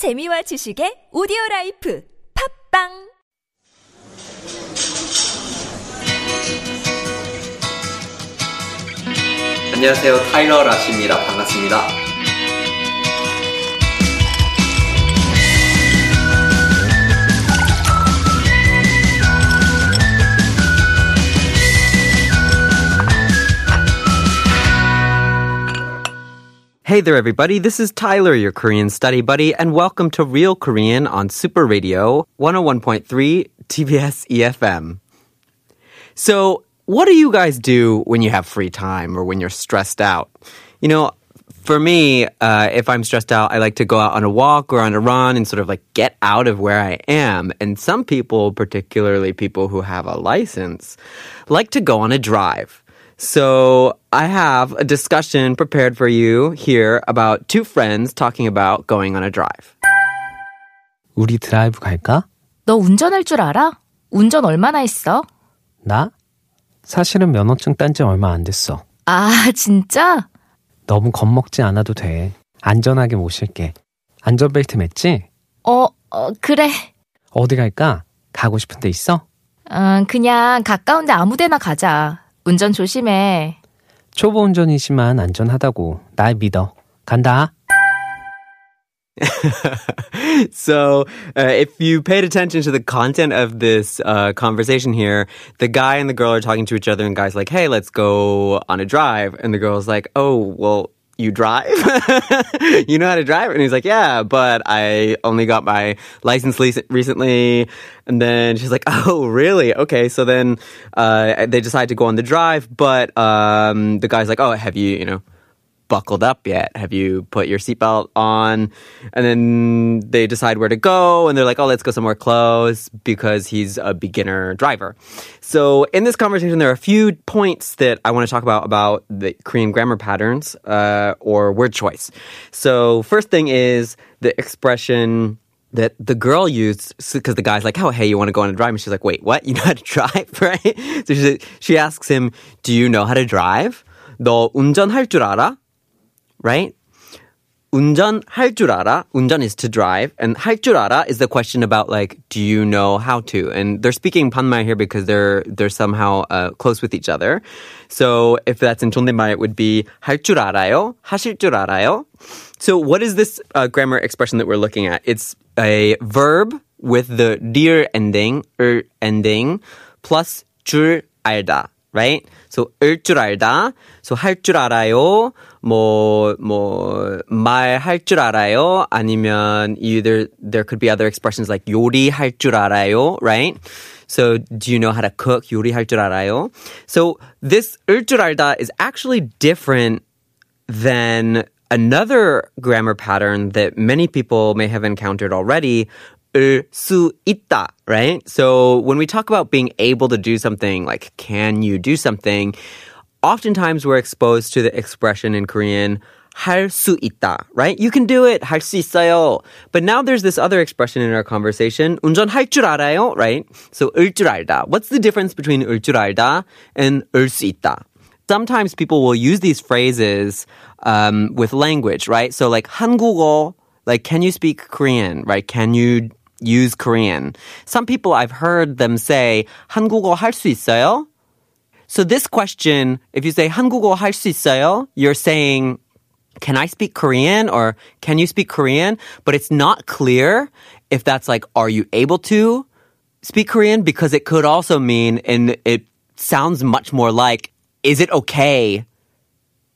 재미와 지식의 오디오라이프 팝빵 안녕하세요. 타일러 라시입니다. 반갑습니다. Hey there, everybody. This is Tyler, your Korean study buddy, and welcome to Real Korean on Super Radio 101.3 TBS EFM. So, what do you guys do when you have free time or when you're stressed out? You know, for me, if I'm stressed out, I like to go out on a walk or on a run and sort of like get out of where I am. And some people, particularly people who have a license, like to go on a drive. So I have a discussion prepared for you here about two friends talking about going on a drive. 우리 드라이브 갈까? 너 운전할 줄 알아? 운전 얼마나 했어? 나? 사실은 면허증 딴 지 얼마 안 됐어. 아, 진짜? 너무 겁먹지 않아도 돼. 안전하게 모실게. 안전벨트 맸지? 그래. 어디 갈까? 가고 싶은 데 있어? 그냥 가까운 데 아무 데나 가자. 운전 조심해. 초보 운전이지만 안전하다고. 날 믿어. 간다. So, if you paid attention to the content of this conversation here, the guy and the girl are talking to each other, and guy's like, hey, let's go on a drive. And the girl's like, oh, well, you drive? You know how to drive? And he's like, yeah, but I only got my license recently. And then she's like, oh, really? Okay, so then they decide to go on the drive, but the guy's like, oh, have you, buckled up yet? Have you put your seatbelt on? And then they decide where to go, and they're like, oh, let's go somewhere close, because he's a beginner driver. So in this conversation, there are a few points that I want to talk about the Korean grammar patterns or word choice. So first thing is the expression that the girl used, because the guy's like, oh, hey, you want to go on a drive? And she's like, wait, what? You know how to drive, right? So she asks him, do you know how to drive? 너 운전할 줄 알아? Right? 운전할 줄 알아? 운전 is to drive. And 할 줄 알아 is the question about, like, do you know how to? And they're speaking 반말 here because they're somehow close with each other. So if that's in 존댓말, it would be 할 줄 알아요? 하실 줄 알아요? So what is this grammar expression that we're looking at? It's a verb with the -er ending, ending, plus 줄 알다. Right? So, 을 줄 알다. So, 할 줄 알아요. 말할 줄 알아요. 아니면, either, there could be other expressions like 요리할 줄 알아요. Right? So, do you know how to cook? 요리할 줄 알아요. So, this 을 줄 알다 is actually different than another grammar pattern that many people may have encountered already. 을 수 있다, right? So when we talk about being able to do something, like can you do something, oftentimes we're exposed to the expression in Korean, 할 수 있다, right? You can do it, 할 수 있어요. But now there's this other expression in our conversation, 운전할 줄 알아요, right? So 을 줄 알다. What's the difference between 을 줄 알다 and 을 수 있다? Sometimes people will use these phrases with language, right? So like 한국어, like can you speak Korean, right? Can you use Korean. Some people I've heard them say 한국어 할 수 있어요? So this question, if you say 한국어 할 수 있어요, you're saying can I speak Korean or can you speak Korean? But it's not clear if that's like are you able to speak Korean because it could also mean and it sounds much more like is it okay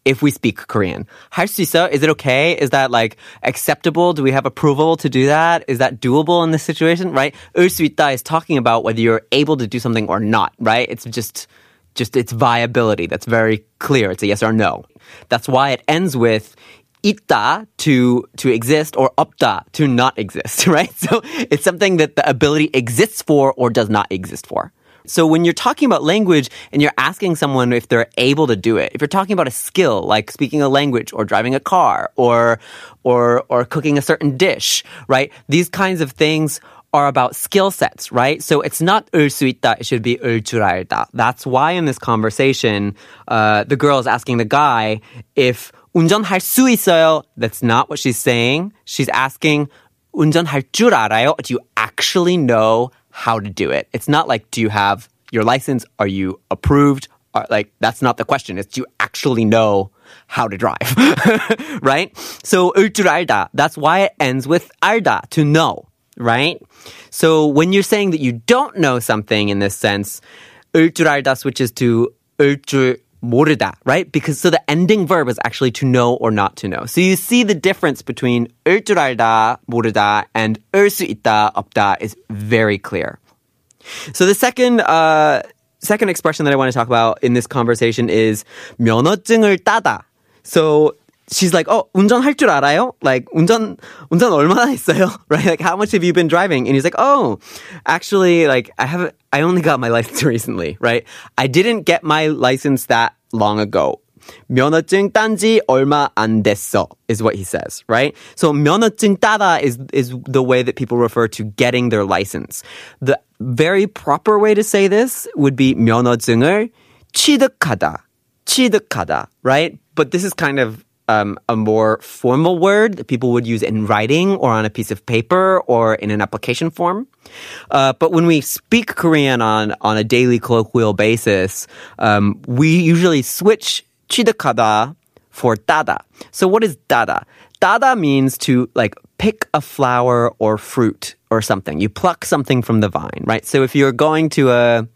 if we speak Korean. 할 수 있어? Is it okay? Is that like acceptable? Do we have approval to do that? Is that doable in this situation? Right? 을 수 있다 is talking about whether you're able to do something or not, right? It's just its viability. That's very clear. It's a yes or no. That's why it ends with 있다 to exist or 없다 to not exist, right? So it's something that the ability exists for or does not exist for. So when you're talking about language and you're asking someone if they're able to do it, if you're talking about a skill like speaking a language or driving a car or cooking a certain dish, right? These kinds of things are about skill sets, right? So it's not 을 수 있다, it should be 을 줄 알다. That's why in this conversation, the girl is asking the guy if 운전할 수 있어요. That's not what she's saying. She's asking 운전할 줄 알아요? Do you actually know how to do it? It's not like, do you have your license? Are you approved? Like, that's not the question. It's, do you actually know how to drive? Right? So, 을 줄 알다. That's why it ends with 알다, to know. Right? So, when you're saying that you don't know something in this sense, 을 줄 알다 switches to 을 줄 모르다, right? Because so the ending verb is actually to know or not to know. So you see the difference between 을 줄 알다, 모르다, and 을 수 있다, 없다 is very clear. So the second expression that I want to talk about in this conversation is 면허증을 따다. So she's like, oh, 운전할 줄 알아요? Like, 운전 얼마나 했어요? Right? Like, how much have you been driving? And he's like, oh, actually, like, I only got my license recently, right? I didn't get my license that long ago. 면허증 딴 지 얼마 안 됐어 is what he says, right? So 면허증 따다 is the way that people refer to getting their license. The very proper way to say this would be 면허증을 취득하다, right? But this is kind of a more formal word that people would use in writing or on a piece of paper or in an application form. But when we speak Korean on a daily colloquial basis, we usually switch 취득하다 for 따다. So what is 따다? 따다 means to like pick a flower or fruit or something. You pluck something from the vine, right? So if you're going to an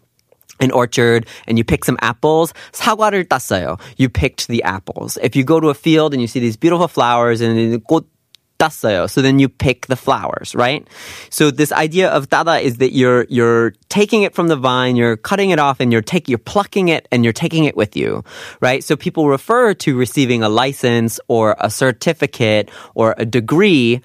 orchard and you pick some apples, 사과를 땄어요. You picked the apples. If you go to a field and you see these beautiful flowers and 꽃 땄어요, so then you pick the flowers, right? So this idea of 따다 is that you're taking it from the vine, you're cutting it off, and you're plucking it and you're taking it with you, right? So people refer to receiving a license or a certificate or a degree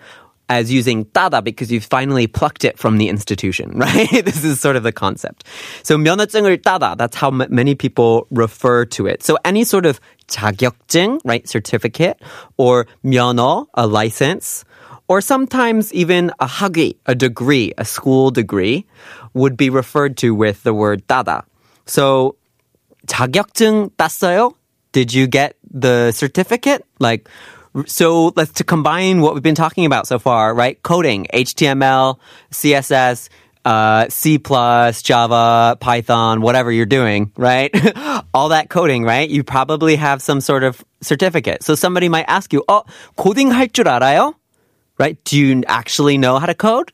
as using 따다 because you've finally plucked it from the institution, right? This is sort of the concept. So 면허증을 따다, that's how many people refer to it. So any sort of 자격증, right, certificate, or 면허, a license, or sometimes even a 학위, a degree, a school degree, would be referred to with the word 따다. So 자격증 땄어요? Did you get the certificate? Like, so let's to combine what we've been talking about so far, right? Coding, HTML, CSS, C++, Java, Python, whatever you're doing, right? All that coding, right? You probably have some sort of certificate. So somebody might ask you, oh, coding 할 줄 알아요? Right? Do you actually know how to code?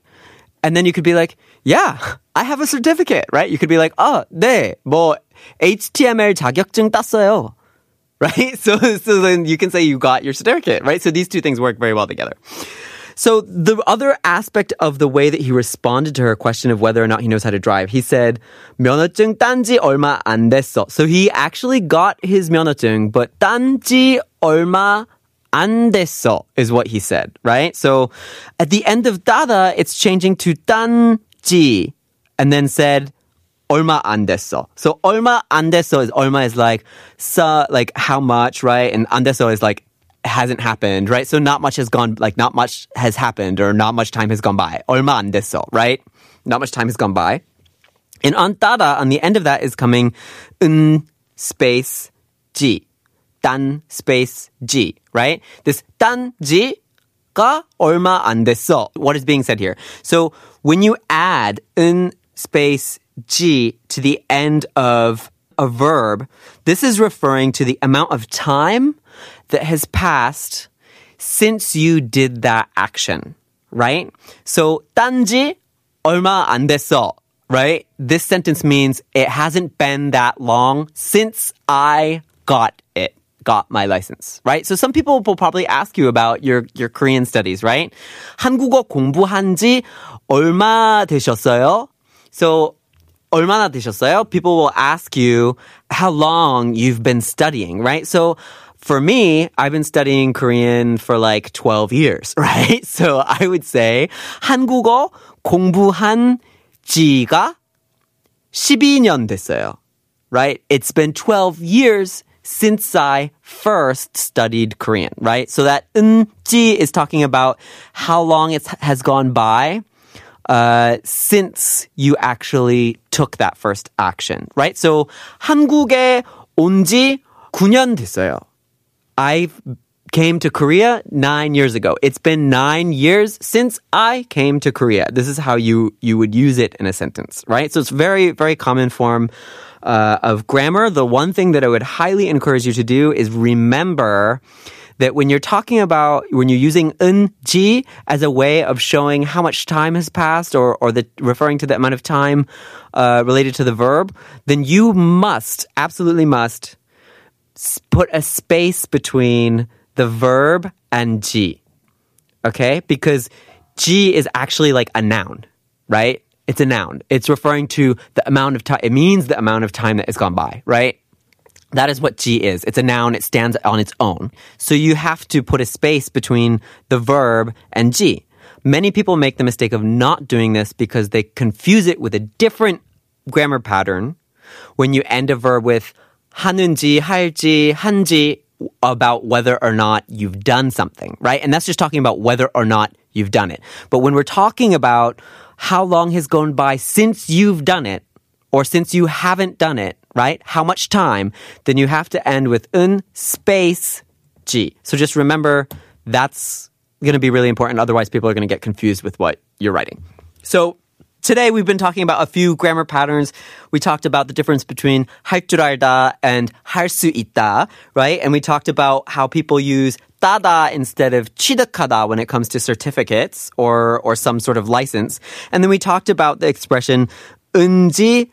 And then you could be like, yeah, I have a certificate, right? You could be like, oh, 네, 뭐, HTML 자격증 땄어요. Right? So then you can say you got your certificate, right? So these two things work very well together. So the other aspect of the way that he responded to her question of whether or not he knows how to drive, he said, 면허증 딴 지 얼마 안 됐어. So he actually got his 면허증, but 딴 지 얼마 안 됐어 is what he said, right? So at the end of 따다, it's changing to 딴 지 and then said, 얼마 안 됐어. So 얼마 안 됐어 is 얼마 is like so, like how much, right? And 안 됐어 is like hasn't happened, right? So not much has gone, like not much has happened or not much time has gone by. 얼마 안 됐어, right? Not much time has gone by. And on 따다, on the end of that is coming 은 space 지, 딴 space 지, right? This 딴 지가 얼마 안 됐어. What is being said here? So when you add 은 space G to the end of a verb, this is referring to the amount of time that has passed since you did that action, right? So, 딴지 얼마 안 됐어, right? This sentence means it hasn't been that long since I got my license, right? So some people will probably ask you about your Korean studies, right? 한국어 공부한 지 얼마 되셨어요? So, 얼마나 되셨어요? People will ask you how long you've been studying, right? So for me, I've been studying Korean for like 12 years, right? So I would say 한국어 공부한 지가 12년 됐어요, right? It's been 12 years since I first studied Korean, right? So that 은지 is talking about how long it has gone by since you actually took that first action, right? So, 한국에 온 지 9년 됐어요. I've came to Korea 9 years ago. It's been 9 years since I came to Korea. This is how you would use it in a sentence, right? So it's very, very common form of grammar. The one thing that I would highly encourage you to do is remember that when you're talking about, when you're using eunji as a way of showing how much time has passed or the referring to the amount of time related to the verb, then you must, absolutely must, put a space between the verb and ji. Okay? Because ji is actually like a noun, right? It's a noun. It's referring to the amount of time. It means the amount of time that has gone by, right? That is what ji is. It's a noun. It stands on its own. So you have to put a space between the verb and ji. Many people make the mistake of not doing this because they confuse it with a different grammar pattern when you end a verb with 하는지, 할지, 한지, about whether or not you've done something, right? And that's just talking about whether or not you've done it. But when we're talking about how long has gone by since you've done it, or since you haven't done it, right? How much time? Then you have to end with un space g. So just remember that's going to be really important. Otherwise, people are going to get confused with what you're writing. So today we've been talking about a few grammar patterns. We talked about the difference between 할 줄 알다 and 할 수 있다, right? And we talked about how people use 따다 instead of 취득하다 when it comes to certificates or some sort of license. And then we talked about the expression 은지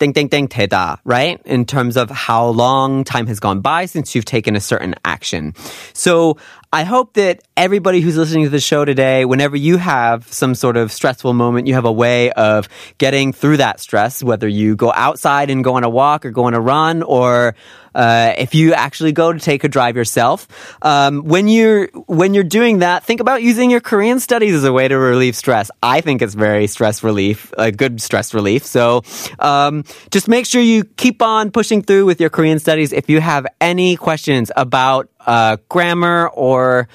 땡땡땡 되다, right? In terms of how long time has gone by since you've taken a certain action. So I hope that everybody who's listening to the show today, whenever you have some sort of stressful moment, you have a way of getting through that stress, whether you go outside and go on a walk or go on a run, or if you actually go to take a drive yourself. When you're doing that, think about using your Korean studies as a way to relieve stress. I think it's very stress relief, a good stress relief. So just make sure you keep on pushing through with your Korean studies. If you have any questions about grammar or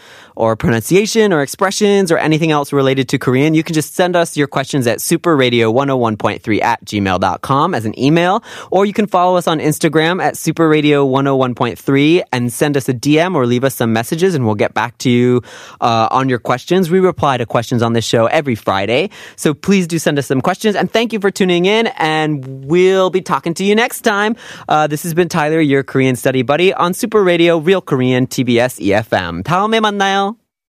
pronunciation or expressions or anything else related to Korean, you can just send us your questions at superradio101.3@gmail.com as an email, or you can follow us on Instagram at superradio101.3 and send us a DM or leave us some messages and we'll get back to you on your questions. We reply to questions on this show every Friday, so please do send us some questions, and thank you for tuning in, and we'll be talking to you next time. This has been Tyler, your Korean study buddy on Super Radio, Real Korean, TBS EFM. 다음에 만나요.